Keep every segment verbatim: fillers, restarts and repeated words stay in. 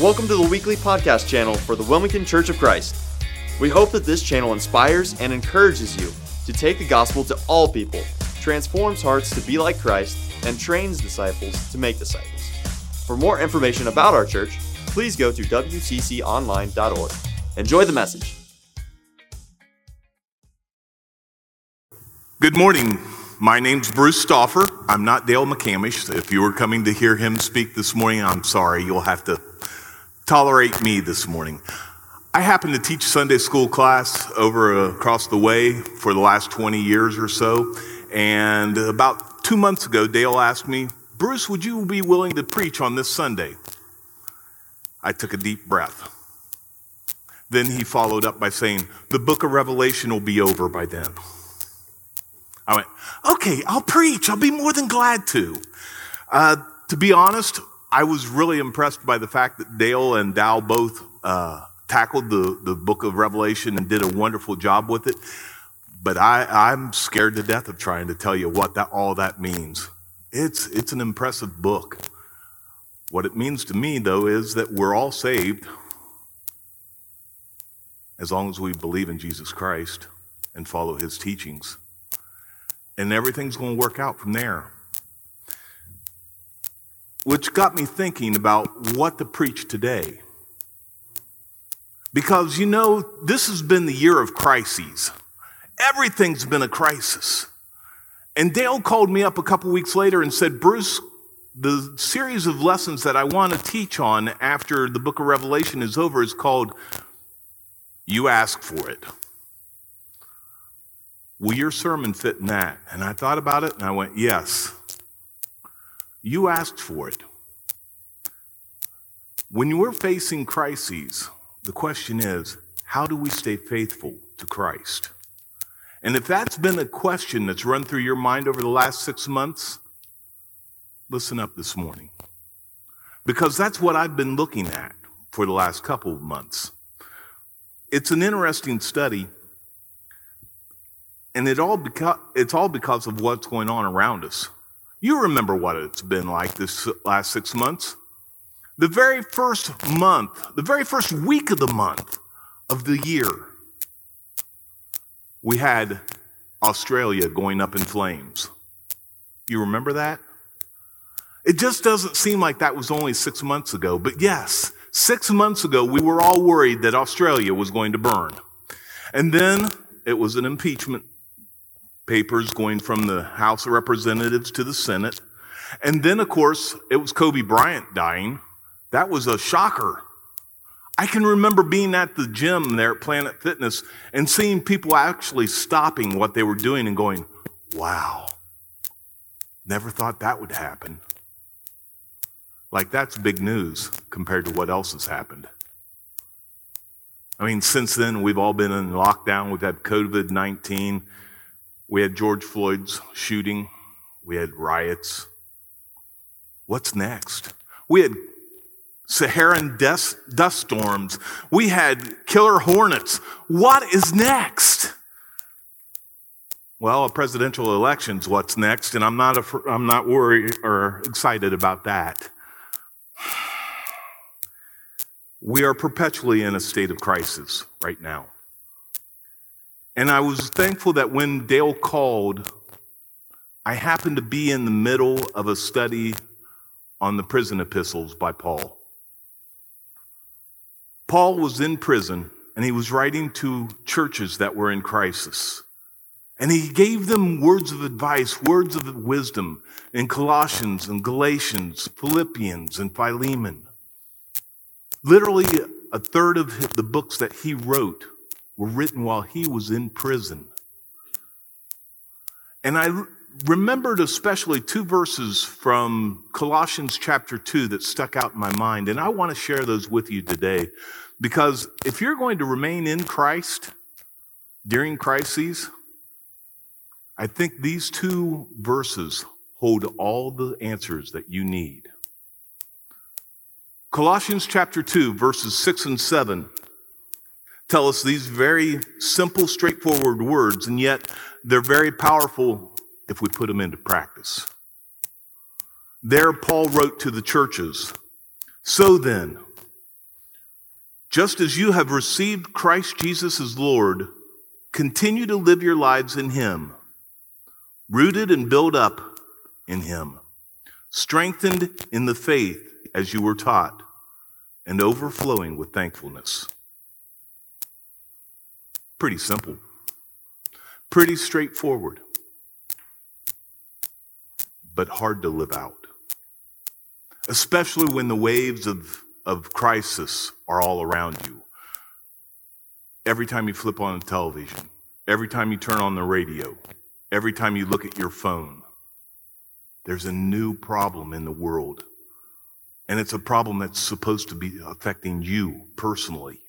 Welcome to the weekly podcast channel for the Wilmington Church of Christ. We hope that this channel inspires and encourages you to take the gospel to all people, transforms hearts to be like Christ, and trains disciples to make disciples. For more information about our church, please go to w c c online dot org. Enjoy the message. Good morning. My name's Bruce Stauffer. I'm not Dale McCamish. If you were coming to hear him speak this morning, I'm sorry. You'll have to tolerate me this morning. I happen to teach Sunday school class over across the way for the last twenty years or so. And about two months ago, Dale asked me, "Bruce, would you be willing to preach on this Sunday?" I took a deep breath. Then he followed up by saying, "The book of Revelation will be over by then." I went, "Okay, I'll preach. I'll be more than glad to." Uh, to be honest, I was really impressed by the fact that Dale and Dow both uh, tackled the, the book of Revelation and did a wonderful job with it. But I, I'm scared to death of trying to tell you what that all that means. It's, it's an impressive book. What it means to me, though, is that we're all saved as long as we believe in Jesus Christ and follow his teachings. And everything's going to work out from there. Which got me thinking about what to preach today. Because, you know, this has been the year of crises. Everything's been a crisis. And Dale called me up a couple weeks later and said, "Bruce, the series of lessons that I want to teach on after the book of Revelation is over is called You Ask For It. Will your sermon fit in that?" And I thought about it, and I went, yes. You asked for it. When we're facing crises, the question is, how do we stay faithful to Christ? And if that's been a question that's run through your mind over the last six months, listen up this morning. Because that's what I've been looking at for the last couple of months. It's an interesting study. And it all beca- it's all because of what's going on around us. You remember what it's been like this last six months. The very first month, the very first week of the month of the year, we had Australia going up in flames. You remember that? It just doesn't seem like that was only six months ago. But yes, six months ago, we were all worried that Australia was going to burn. And then it was an impeachment papers going from the House of Representatives to the Senate. And then, of course, it was Kobe Bryant dying. That was a shocker. I can remember being at the gym there at Planet Fitness and seeing people actually stopping what they were doing and going, wow, never thought that would happen. Like, that's big news compared to what else has happened. I mean, since then, we've all been in lockdown. We've had covid nineteen. We had George Floyd's shooting. We had riots. What's next? We had Saharan dust, dust storms. We had killer hornets. What is next? Well, a presidential election's what's next, and I'm not a, I'm not worried or excited about that. We are perpetually in a state of crisis right now. And I was thankful that when Dale called, I happened to be in the middle of a study on the prison epistles by Paul. Paul was in prison, and he was writing to churches that were in crisis. And he gave them words of advice, words of wisdom in Colossians and Galatians, Philippians and Philemon. Literally a third of the books that he wrote were written while he was in prison. And I remembered especially two verses from Colossians chapter two that stuck out in my mind, and I want to share those with you today, because if you're going to remain in Christ during crises, I think these two verses hold all the answers that you need. Colossians chapter two, verses six and seven tell us these very simple, straightforward words, and yet they're very powerful if we put them into practice. There Paul wrote to the churches, "So then, Just as you have received Christ Jesus as Lord, continue to live your lives in him, rooted and built up in him, strengthened in the faith as you were taught, and overflowing with thankfulness. Pretty simple. Pretty straightforward. But hard to live out. Especially when the waves of, of crisis are all around you. Every time you flip on the television, every time you turn on the radio, every time you look at your phone, there's a new problem in the world. And it's a problem that's supposed to be affecting you personally.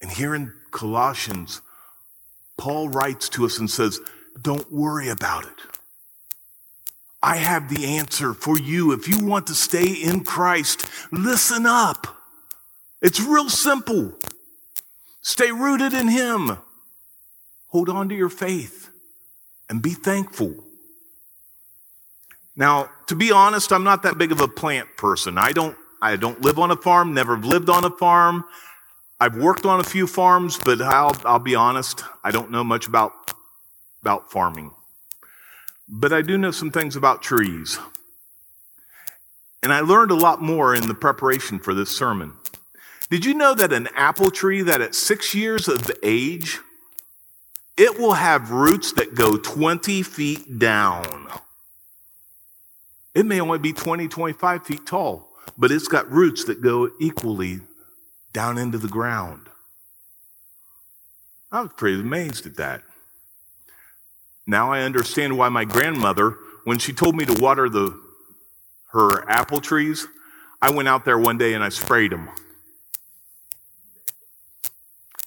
And here in Colossians, Paul writes to us and says, don't worry about it. I have the answer for you. If you want to stay in Christ, listen up. It's real simple. Stay rooted in him. Hold on to your faith and be thankful. Now, to be honest, I'm not that big of a plant person. I don't, I don't live on a farm, never lived on a farm. I've worked on a few farms, but I'll, I'll be honest, I don't know much about, about farming. But I do know some things about trees. And I learned a lot more in the preparation for this sermon. Did you know that an apple tree, that at six years of age, it will have roots that go twenty feet down? It may only be twenty, twenty-five feet tall, but it's got roots that go equally down into the ground. I was pretty amazed at that. Now I understand why my grandmother, when she told me to water the her apple trees, I went out there one day and I sprayed them.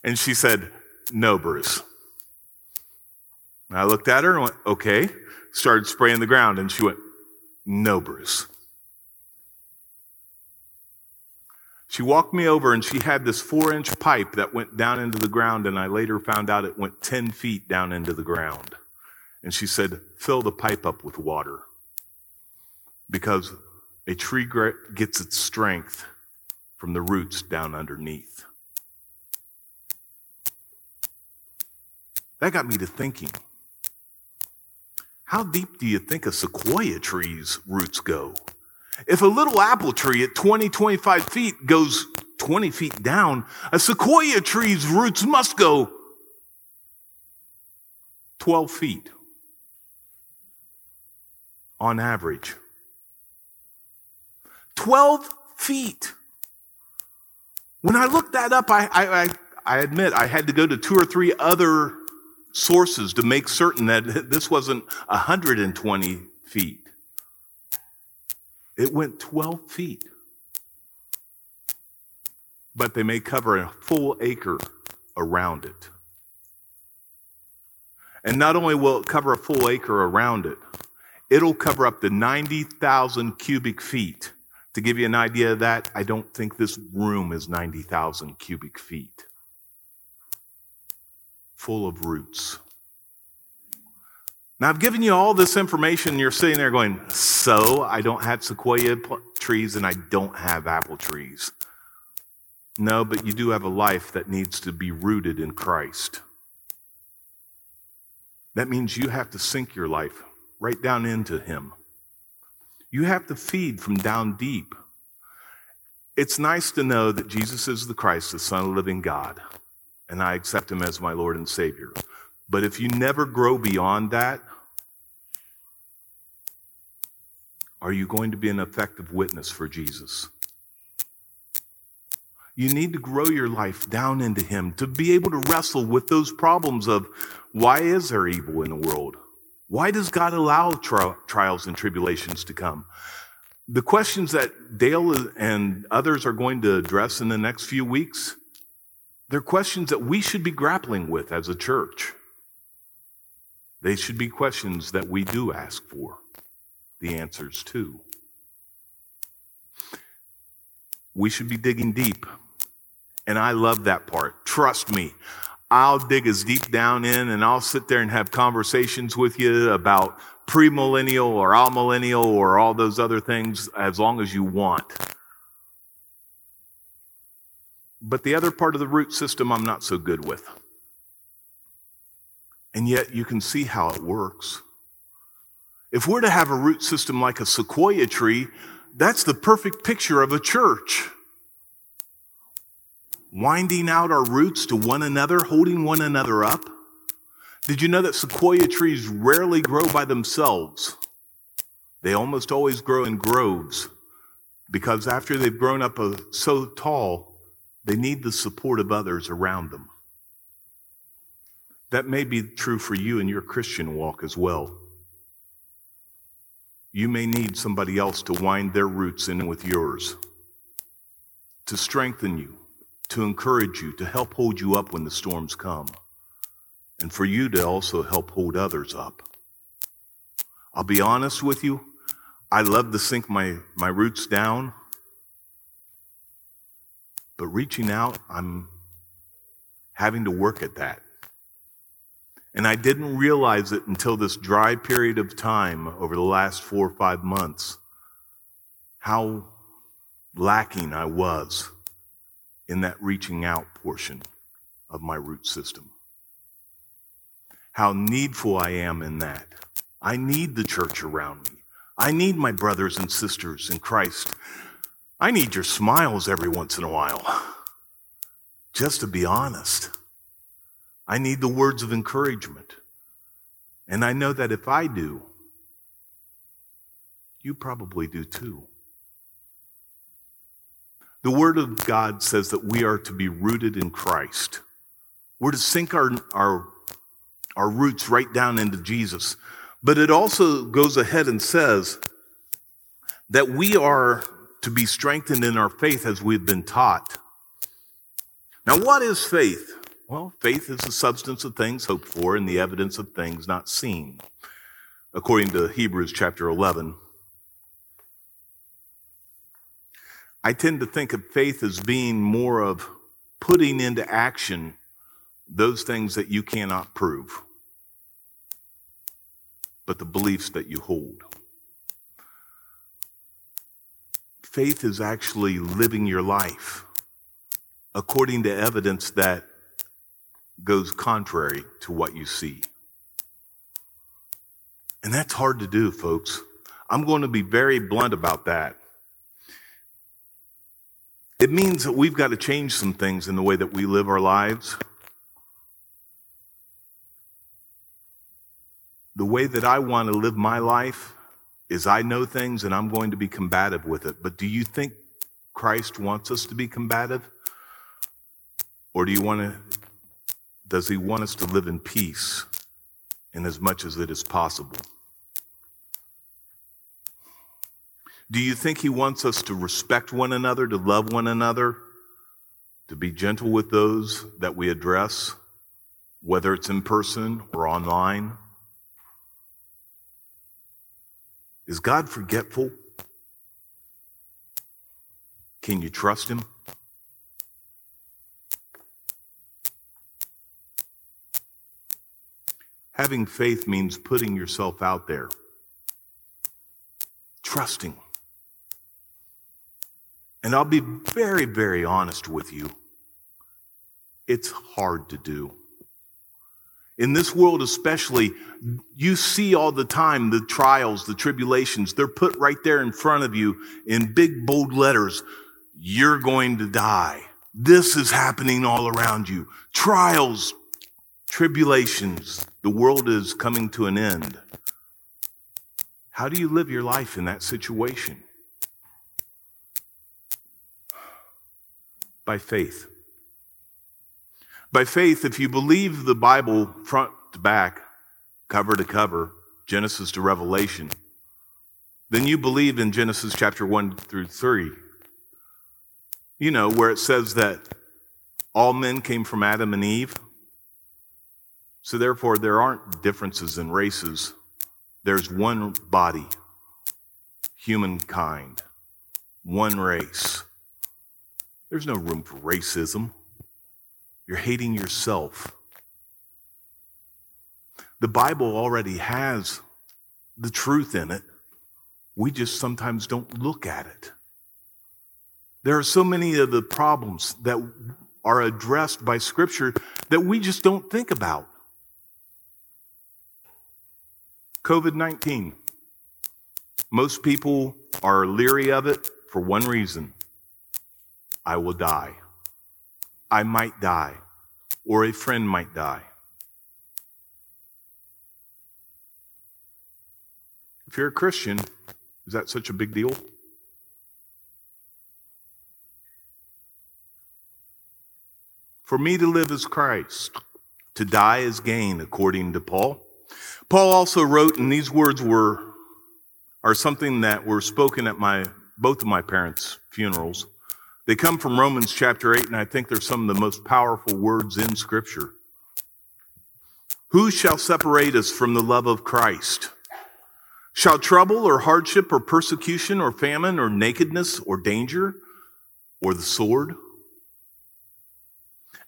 And she said, "No, Bruce." And I looked at her and went, "Okay." Started spraying the ground and she went, "No, Bruce." She walked me over and she had this four-inch pipe that went down into the ground, and I later found out it went ten feet down into the ground. And she said, "Fill the pipe up with water," because a tree gets its strength from the roots down underneath. That got me to thinking, how deep do you think a sequoia tree's roots go? If a little apple tree at twenty, twenty-five feet goes twenty feet down, a sequoia tree's roots must go twelve feet on average. twelve feet. When I looked that up, I, I, I, I admit I had to go to two or three other sources to make certain that this wasn't one hundred twenty feet. It went twelve feet. But they may cover a full acre around it. And not only will it cover a full acre around it, it'll cover up to ninety thousand cubic feet. To give you an idea of that, I don't think this room is ninety thousand cubic feet. Full of roots. Now, I've given you all this information, and you're sitting there going, so I don't have sequoia pl- trees and I don't have apple trees. No, but you do have a life that needs to be rooted in Christ. That means you have to sink your life right down into him. You have to feed from down deep. It's nice to know that Jesus is the Christ, the Son of the living God, and I accept him as my Lord and Savior. But if you never grow beyond that, are you going to be an effective witness for Jesus? You need to grow your life down into him to be able to wrestle with those problems of, why is there evil in the world? Why does God allow tri- trials and tribulations to come? The questions that Dale and others are going to address in the next few weeks, they're questions that we should be grappling with as a church. They should be questions that we do ask for the answers to. We should be digging deep. And I love that part. Trust me, I'll dig as deep down in, and I'll sit there and have conversations with you about premillennial or amillennial or all those other things as long as you want. But the other part of the root system I'm not so good with. And yet you can see how it works. If we're to have a root system like a sequoia tree, that's the perfect picture of a church. Winding out our roots to one another, holding one another up. Did you know that sequoia trees rarely grow by themselves? They almost always grow in groves, because after they've grown up so tall, they need the support of others around them. That may be true for you in your Christian walk as well. You may need somebody else to wind their roots in with yours, to strengthen you, to encourage you, to help hold you up when the storms come, and for you to also help hold others up. I'll be honest with you, I love to sink my, my roots down, but reaching out, I'm having to work at that. And I didn't realize it until this dry period of time over the last four or five months, how lacking I was in that reaching out portion of my root system. How needful I am in that. I need the church around me. I need my brothers and sisters in Christ. I need your smiles every once in a while, just to be honest. I need the words of encouragement. And I know that if I do, you probably do too. The Word of God says that we are to be rooted in Christ. We're to sink our, our, our roots right down into Jesus. But it also goes ahead and says that we are to be strengthened in our faith as we've been taught. Now, what is faith? Well, faith is the substance of things hoped for and the evidence of things not seen, according to Hebrews chapter eleven. I tend to think of faith as being more of putting into action those things that you cannot prove, but the beliefs that you hold. Faith is actually living your life according to evidence that goes contrary to what you see. And that's hard to do, folks. I'm going to be very blunt about that. It means that we've got to change some things in the way that we live our lives. The way that I want to live my life is I know things and I'm going to be combative with it. But do you think Christ wants us to be combative? Or do you want to Does he want us to live in peace in as much as it is possible? Do you think he wants us to respect one another, to love one another, to be gentle with those that we address, whether it's in person or online? Is God forgetful? Can you trust him? Having faith means putting yourself out there, trusting. And I'll be very, very honest with you. It's hard to do. In this world especially, you see all the time the trials, the tribulations. They're put right there in front of you in big, bold letters. You're going to die. This is happening all around you. Trials, tribulations. The world is coming to an end. How do you live your life in that situation? By faith. By faith, if you believe the Bible front to back, cover to cover, Genesis to Revelation, then you believe in Genesis chapter one through three, you know, where it says that all men came from Adam and Eve. So therefore, there aren't differences in races. There's one body, humankind, one race. There's no room for racism. You're hating yourself. The Bible already has the truth in it. We just sometimes don't look at it. There are so many of the problems that are addressed by Scripture that we just don't think about. covid nineteen. Most people are leery of it for one reason. I will die. I might die. Or a friend might die. If you're a Christian, is that such a big deal? For me to live is Christ, to die is gain, according to Paul. Paul also wrote, and these words were are something that were spoken at my both of my parents' funerals. They come from Romans chapter eight, and I think they're some of the most powerful words in Scripture. Who shall separate us from the love of Christ? Shall trouble or hardship or persecution or famine or nakedness or danger or the sword?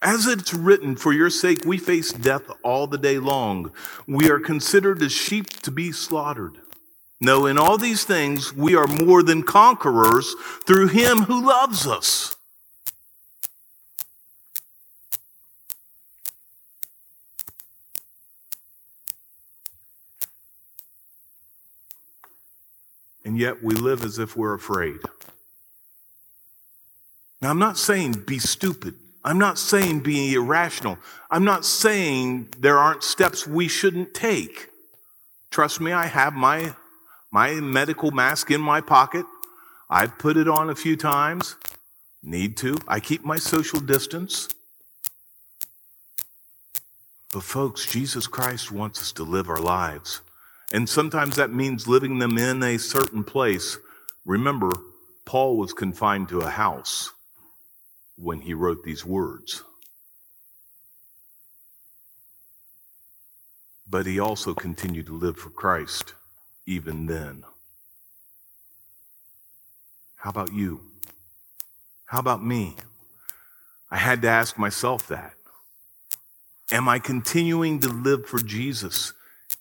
As it's written, for your sake we face death all the day long. We are considered as sheep to be slaughtered. No, in all these things we are more than conquerors through him who loves us. And yet we live as if we're afraid. Now, I'm not saying be stupid. I'm not saying be irrational. I'm not saying there aren't steps we shouldn't take. Trust me, I have my, my medical mask in my pocket. I've put it on a few times. Need to. I keep my social distance. But folks, Jesus Christ wants us to live our lives. And sometimes that means living them in a certain place. Remember, Paul was confined to a house when he wrote these words. But he also continued to live for Christ even then. How about you? How about me? I had to ask myself that. Am I continuing to live for Jesus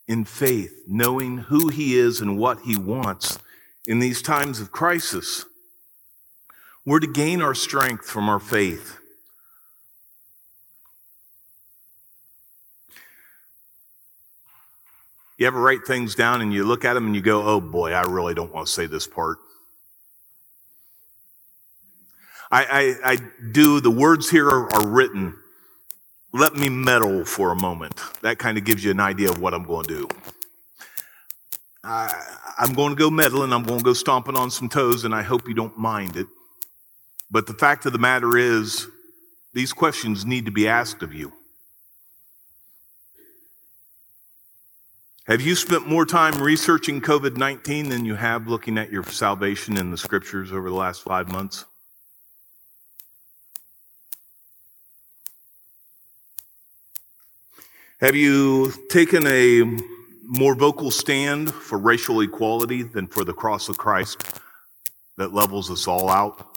in faith, knowing who he is and what he wants in these times of crisis? We're to gain our strength from our faith. You ever write things down and you look at them and you go, oh boy, I really don't want to say this part. I, I, I do, the words here are, are written. Let me meddle for a moment. That kind of gives you an idea of what I'm going to do. I, I'm going to go meddle and I'm going to go stomping on some toes, and I hope you don't mind it. But the fact of the matter is, these questions need to be asked of you. Have you spent more time researching covid nineteen than you have looking at your salvation in the Scriptures over the last five months? Have you taken a more vocal stand for racial equality than for the cross of Christ that levels us all out?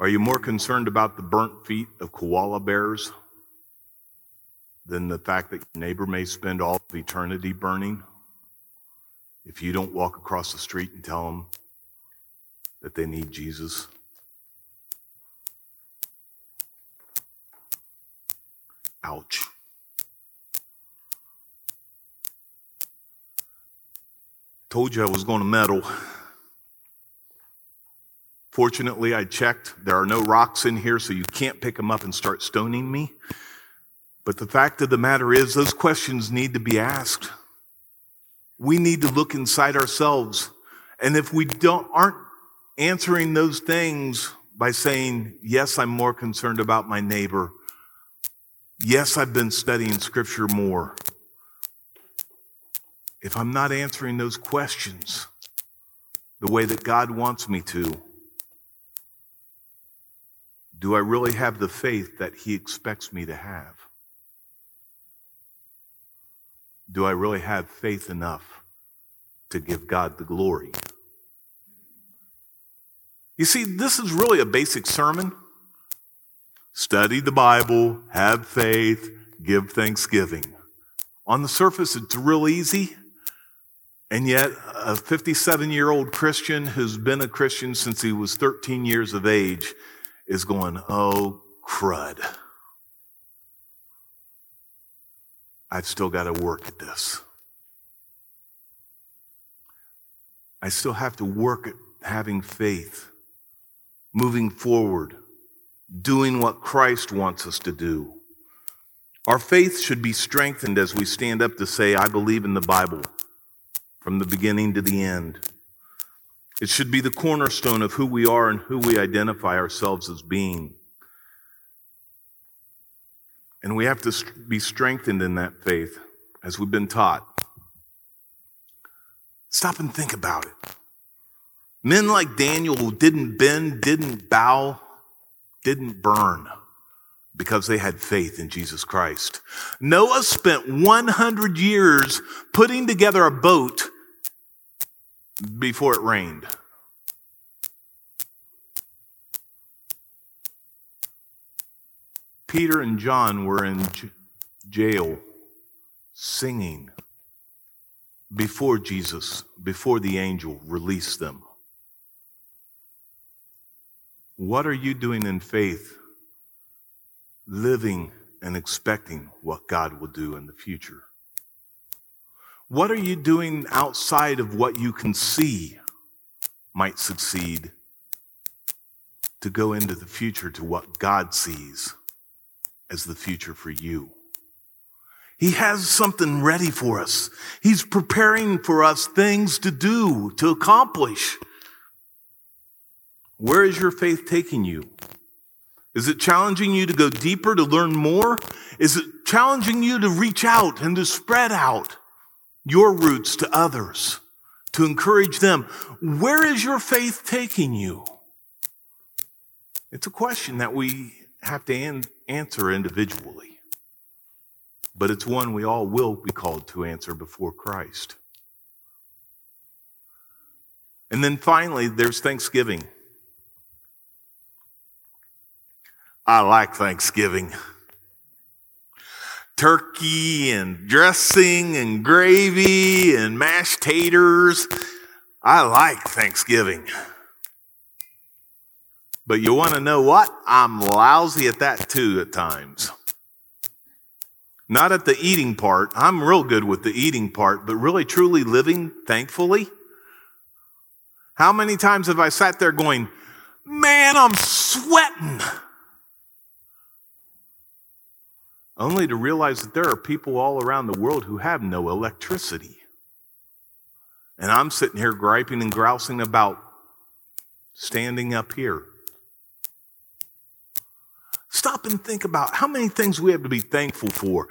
Are you more concerned about the burnt feet of koala bears than the fact that your neighbor may spend all of eternity burning if you don't walk across the street and tell them that they need Jesus? Ouch. Told you I was going to meddle. Fortunately, I checked. There are no rocks in here, so you can't pick them up and start stoning me. But the fact of the matter is, those questions need to be asked. We need to look inside ourselves. And if we don't aren't answering those things by saying, yes, I'm more concerned about my neighbor. Yes, I've been studying Scripture more. If I'm not answering those questions the way that God wants me to, do I really have the faith that he expects me to have? Do I really have faith enough to give God the glory? You see, this is really a basic sermon. Study the Bible, have faith, give thanksgiving. On the surface, it's real easy. And yet, a fifty-seven-year-old Christian who's been a Christian since he was thirteen years of age is going, oh, crud. I've still got to work at this. I still have to work at having faith, moving forward, doing what Christ wants us to do. Our faith should be strengthened as we stand up to say, I believe in the Bible from the beginning to the end. It should be the cornerstone of who we are and who we identify ourselves as being. And we have to be strengthened in that faith as we've been taught. Stop and think about it. Men like Daniel who didn't bend, didn't bow, didn't burn because they had faith in Jesus Christ. Noah spent one hundred years putting together a boat before it rained. Peter and John were in j- jail singing before Jesus, before the angel released them. What are you doing in faith, living and expecting what God will do in the future? What are you doing outside of what you can see might succeed to go into the future to what God sees as the future for you? He has something ready for us. He's preparing for us things to do, to accomplish. Where is your faith taking you? Is it challenging you to go deeper, to learn more? Is it challenging you to reach out and to spread out your roots to others, to encourage them? Where is your faith taking you? It's a question that we have to an- answer individually, but it's one we all will be called to answer before Christ. And then finally, there's Thanksgiving. I like Thanksgiving. Turkey and dressing and gravy and mashed taters. I like Thanksgiving. But you want to know what? I'm lousy at that too at times. Not at the eating part. I'm real good with the eating part, but really truly living thankfully. How many times have I sat there going, man, I'm sweating, only to realize that there are people all around the world who have no electricity. And I'm sitting here griping and grousing about standing up here. Stop and think about how many things we have to be thankful for.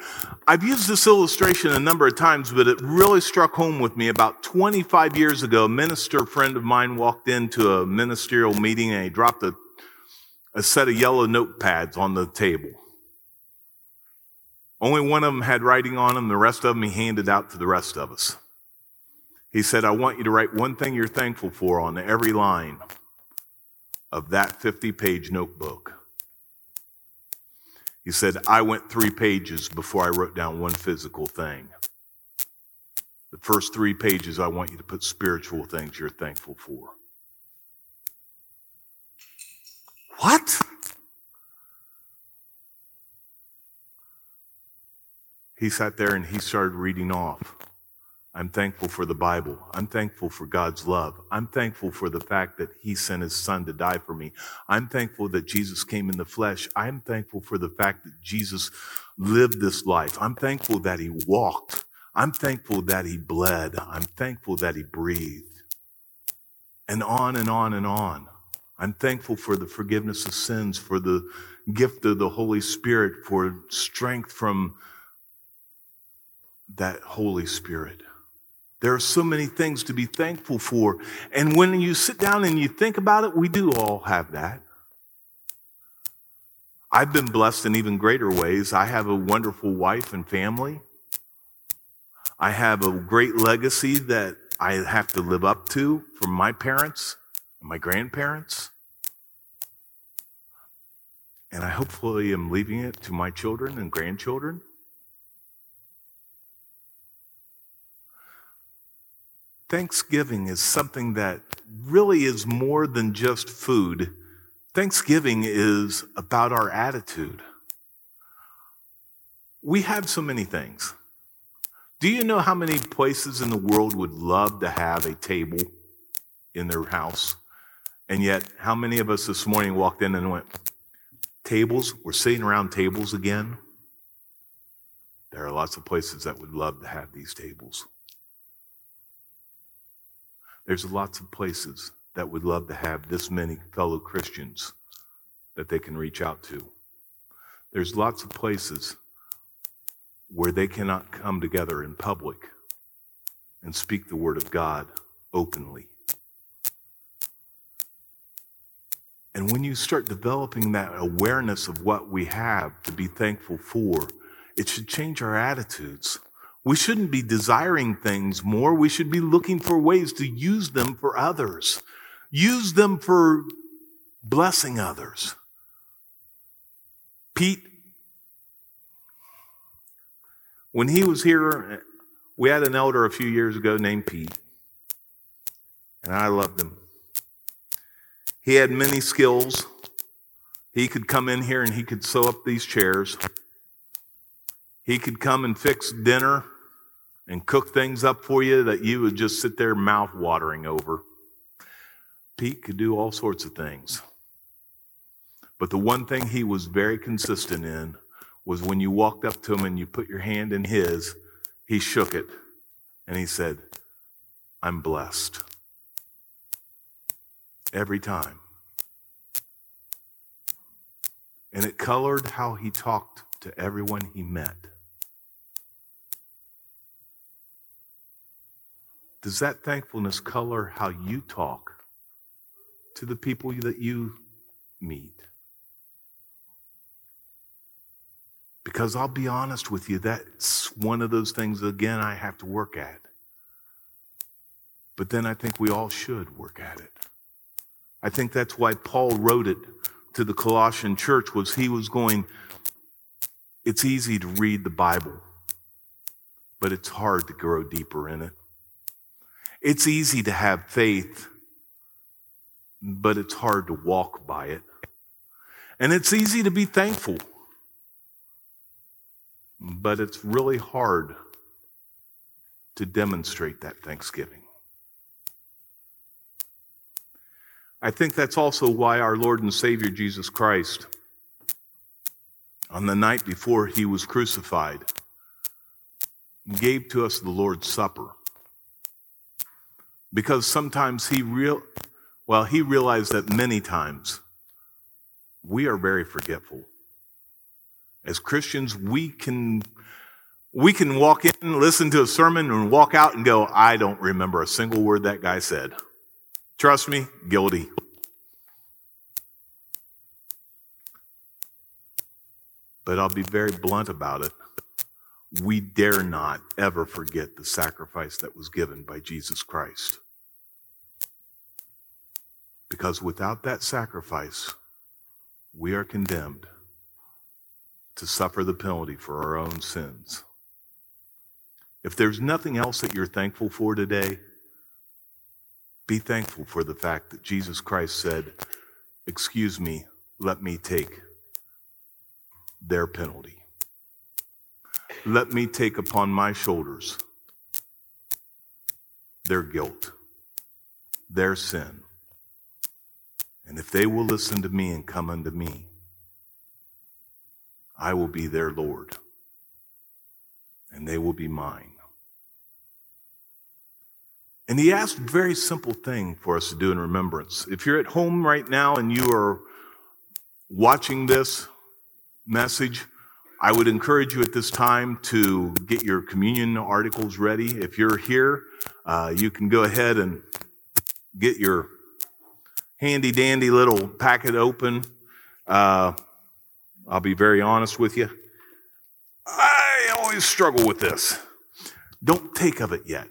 I've used this illustration a number of times, but it really struck home with me. About twenty-five years ago, a minister friend of mine walked into a ministerial meeting and he dropped a, a set of yellow notepads on the table. Only one of them had writing on them. The rest of them he handed out to the rest of us. He said, I want you to write one thing you're thankful for on every line of that fifty-page notebook. He said, I went three pages before I wrote down one physical thing. The first three pages, I want you to put spiritual things you're thankful for. What? He sat there and he started reading off. I'm thankful for the Bible. I'm thankful for God's love. I'm thankful for the fact that he sent his son to die for me. I'm thankful that Jesus came in the flesh. I'm thankful for the fact that Jesus lived this life. I'm thankful that he walked. I'm thankful that he bled. I'm thankful that he breathed. And on and on and on. I'm thankful for the forgiveness of sins, for the gift of the Holy Spirit, for strength from that Holy Spirit. There are so many things to be thankful for. And when you sit down and you think about it, we do all have that. I've been blessed in even greater ways. I have a wonderful wife and family. I have a great legacy that I have to live up to from my parents and my grandparents. And I hopefully am leaving it to my children and grandchildren. Thanksgiving is something that really is more than just food. Thanksgiving is about our attitude. We have so many things. Do you know how many places in the world would love to have a table in their house? And yet, how many of us this morning walked in and went, tables, we're sitting around tables again? There are lots of places that would love to have these tables. There's lots of places that would love to have this many fellow Christians that they can reach out to. There's lots of places where they cannot come together in public and speak the word of God openly. And when you start developing that awareness of what we have to be thankful for, it should change our attitudes. We shouldn't be desiring things more. We should be looking for ways to use them for others. Use them for blessing others. Pete, when he was here, we had an elder a few years ago named Pete, and I loved him. He had many skills. He could come in here and he could sew up these chairs. He could come and fix dinner and cook things up for you that you would just sit there mouth watering over. Pete could do all sorts of things. But the one thing he was very consistent in was when you walked up to him and you put your hand in his, he shook it and he said, I'm blessed. Every time. And it colored how he talked to everyone he met. Does that thankfulness color how you talk to the people that you meet? Because I'll be honest with you, that's one of those things, again, I have to work at. But then I think we all should work at it. I think that's why Paul wrote it to the Colossian church, was he was going, it's easy to read the Bible, but it's hard to grow deeper in it. It's easy to have faith, but it's hard to walk by it. And it's easy to be thankful, but it's really hard to demonstrate that thanksgiving. I think that's also why our Lord and Savior Jesus Christ, on the night before he was crucified, gave to us the Lord's Supper. Because sometimes he real, well, he realized that many times we are very forgetful. As Christians, we can we can walk in, listen to a sermon, and walk out and go, I don't remember a single word that guy said. Trust me, guilty. But I'll be very blunt about it. We dare not ever forget the sacrifice that was given by Jesus Christ. Because without that sacrifice, we are condemned to suffer the penalty for our own sins. If there's nothing else that you're thankful for today, be thankful for the fact that Jesus Christ said, excuse me, let me take their penalty. Let me take upon my shoulders their guilt, their sin. And if they will listen to me and come unto me, I will be their Lord, and they will be mine. And he asked a very simple thing for us to do in remembrance. If you're at home right now and you are watching this message, I would encourage you at this time to get your communion articles ready. If you're here, uh, you can go ahead and get your handy-dandy little packet open. Uh, I'll be very honest with you. I always struggle with this. Don't take of it yet.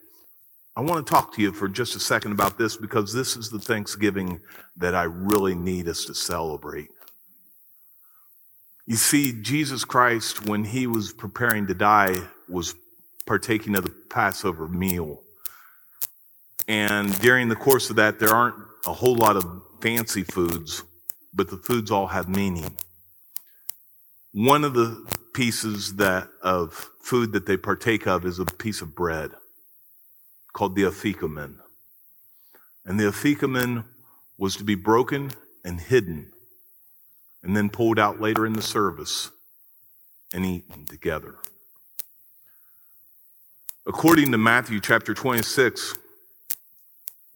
I want to talk to you for just a second about this, because this is the Thanksgiving that I really need us to celebrate. You see, Jesus Christ, when he was preparing to die, was partaking of the Passover meal. And during the course of that, there aren't a whole lot of fancy foods, but the foods all have meaning. One of the pieces that of food that they partake of is a piece of bread called the afikoman. And the afikoman was to be broken and hidden and then pulled out later in the service and eaten together. According to Matthew chapter twenty-six,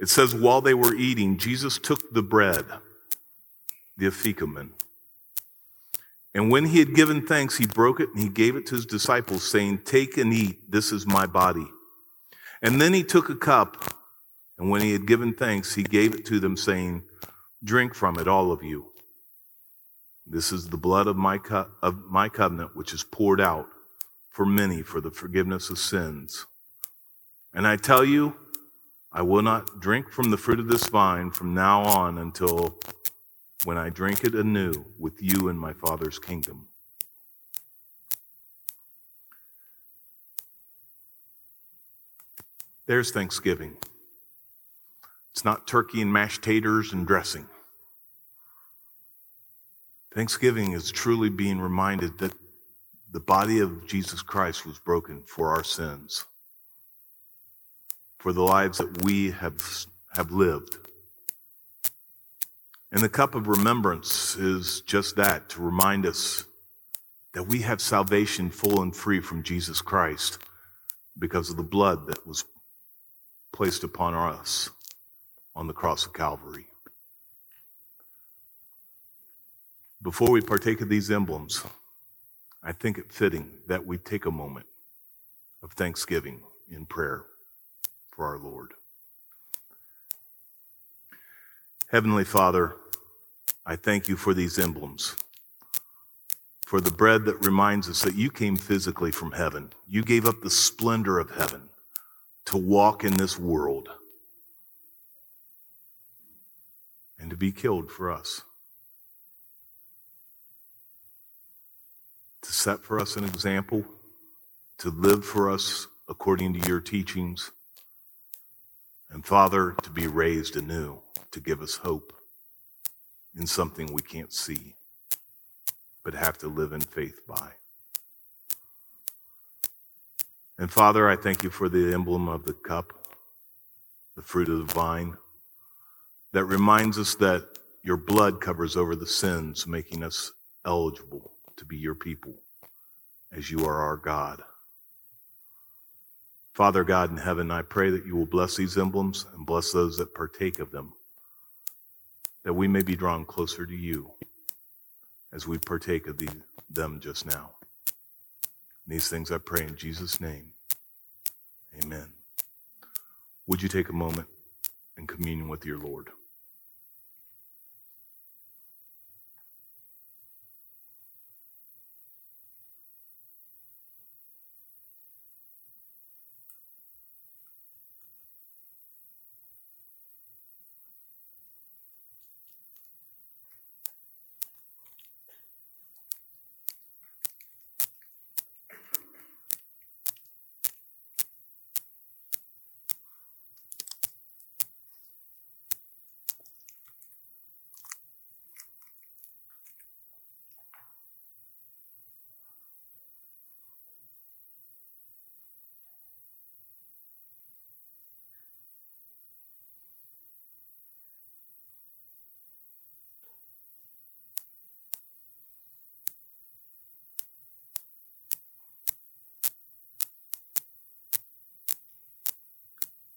it says, while they were eating, Jesus took the bread, the afikoman, and when he had given thanks, he broke it and he gave it to his disciples, saying, take and eat, this is my body. And then he took a cup, and when he had given thanks, he gave it to them, saying, drink from it, all of you. This is the blood of my co- of my covenant, which is poured out for many for the forgiveness of sins. And I tell you, I will not drink from the fruit of this vine from now on until when I drink it anew with you in my Father's kingdom. There's Thanksgiving. It's not turkey and mashed taters and dressing. Thanksgiving is truly being reminded that the body of Jesus Christ was broken for our sins, for the lives that we have, have lived. And the cup of remembrance is just that, to remind us that we have salvation full and free from Jesus Christ because of the blood that was placed upon us on the cross of Calvary. Before we partake of these emblems, I think it fitting that we take a moment of thanksgiving in prayer for our Lord. Heavenly Father, I thank you for these emblems, for the bread that reminds us that you came physically from heaven. You gave up the splendor of heaven to walk in this world and to be killed for us, to set for us an example, to live for us according to your teachings, and Father, to be raised anew, to give us hope in something we can't see, but have to live in faith by. And Father, I thank you for the emblem of the cup, the fruit of the vine, that reminds us that your blood covers over the sins, making us eligible to be your people, as you are our God. Father God in heaven, I pray that you will bless these emblems and bless those that partake of them, that we may be drawn closer to you as we partake of the, them just now. And these things I pray in Jesus' name. Amen. Would you take a moment and communion with your Lord?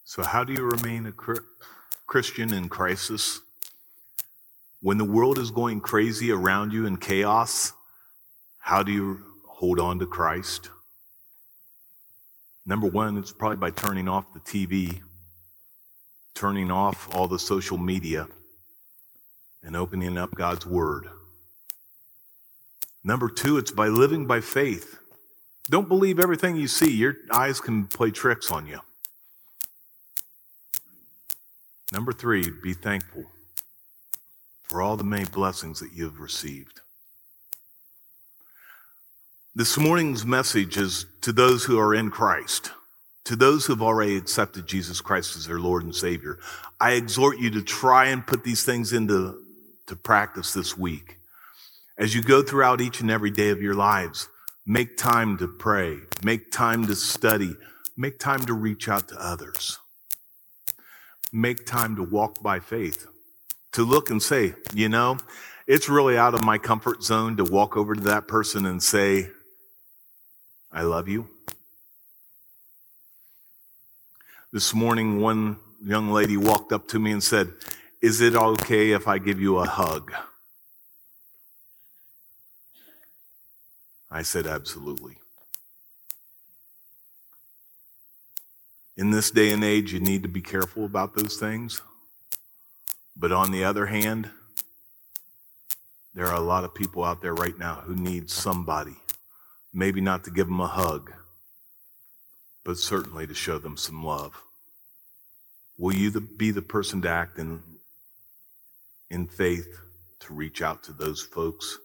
So how do you remain a Christian in crisis? When the world is going crazy around you in chaos, how do you hold on to Christ? Number one, it's probably by turning off the T V, turning off all the social media, and opening up God's Word. Number two, it's by living by faith. Don't believe everything you see. Your eyes can play tricks on you. Number three, be thankful for all the many blessings that you have received. This morning's message is to those who are in Christ, To those who have already accepted Jesus Christ as their Lord and Savior, I exhort you to try and put these things into to practice this week. As you go throughout each and every day of your lives, make time to pray, make time to study, make time to reach out to others. Make time to walk by faith, to look and say, you know, it's really out of my comfort zone to walk over to that person and say, I love you. This morning, one young lady walked up to me and said, is it okay if I give you a hug? I said, absolutely. In this day and age, you need to be careful about those things. But on the other hand, there are a lot of people out there right now who need somebody, maybe not to give them a hug, but certainly to show them some love. Will you be the person to act in, in faith to reach out to those folks?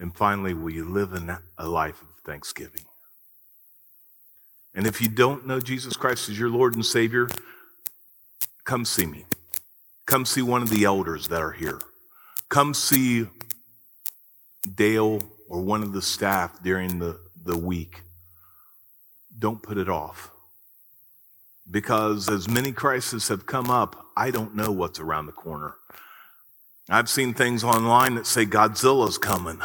And finally, will you live in a life of thanksgiving? And if you don't know Jesus Christ as your Lord and Savior, come see me. Come see one of the elders that are here. Come see Dale or one of the staff during the, the week. Don't put it off. Because as many crises have come up, I don't know what's around the corner. I've seen things online that say Godzilla's coming.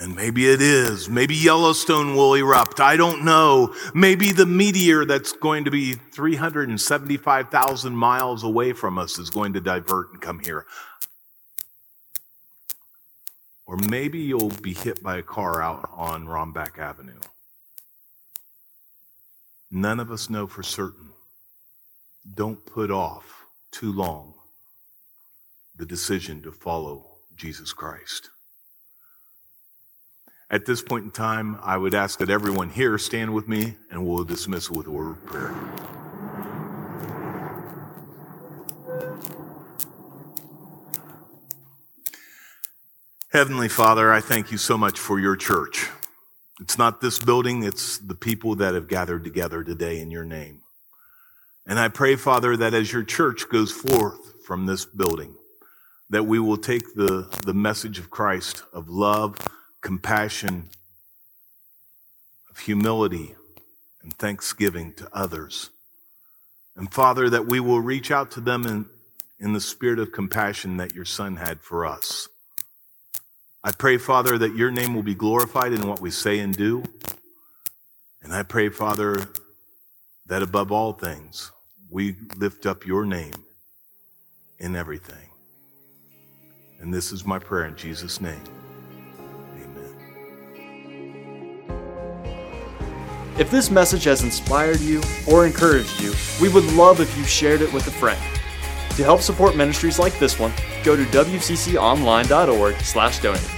And maybe it is. Maybe Yellowstone will erupt. I don't know. Maybe the meteor that's going to be three hundred seventy-five thousand miles away from us is going to divert and come here. Or maybe you'll be hit by a car out on Rombach Avenue. None of us know for certain. Don't put off too long the decision to follow Jesus Christ. At this point in time, I would ask that everyone here stand with me, and we'll dismiss with a word of prayer. Heavenly Father, I thank you so much for your church. It's not this building, it's the people that have gathered together today in your name. And I pray, Father, that as your church goes forth from this building, that we will take the, the message of Christ, of love, compassion, of humility, and thanksgiving to others. And Father, that we will reach out to them in, in the spirit of compassion that your Son had for us. I pray, Father, that your name will be glorified in what we say and do. And I pray, Father, that above all things, we lift up your name in everything. And this is my prayer in Jesus' name. Amen. If this message has inspired you or encouraged you, we would love if you shared it with a friend. To help support ministries like this one, go to w c c online dot org slash donate.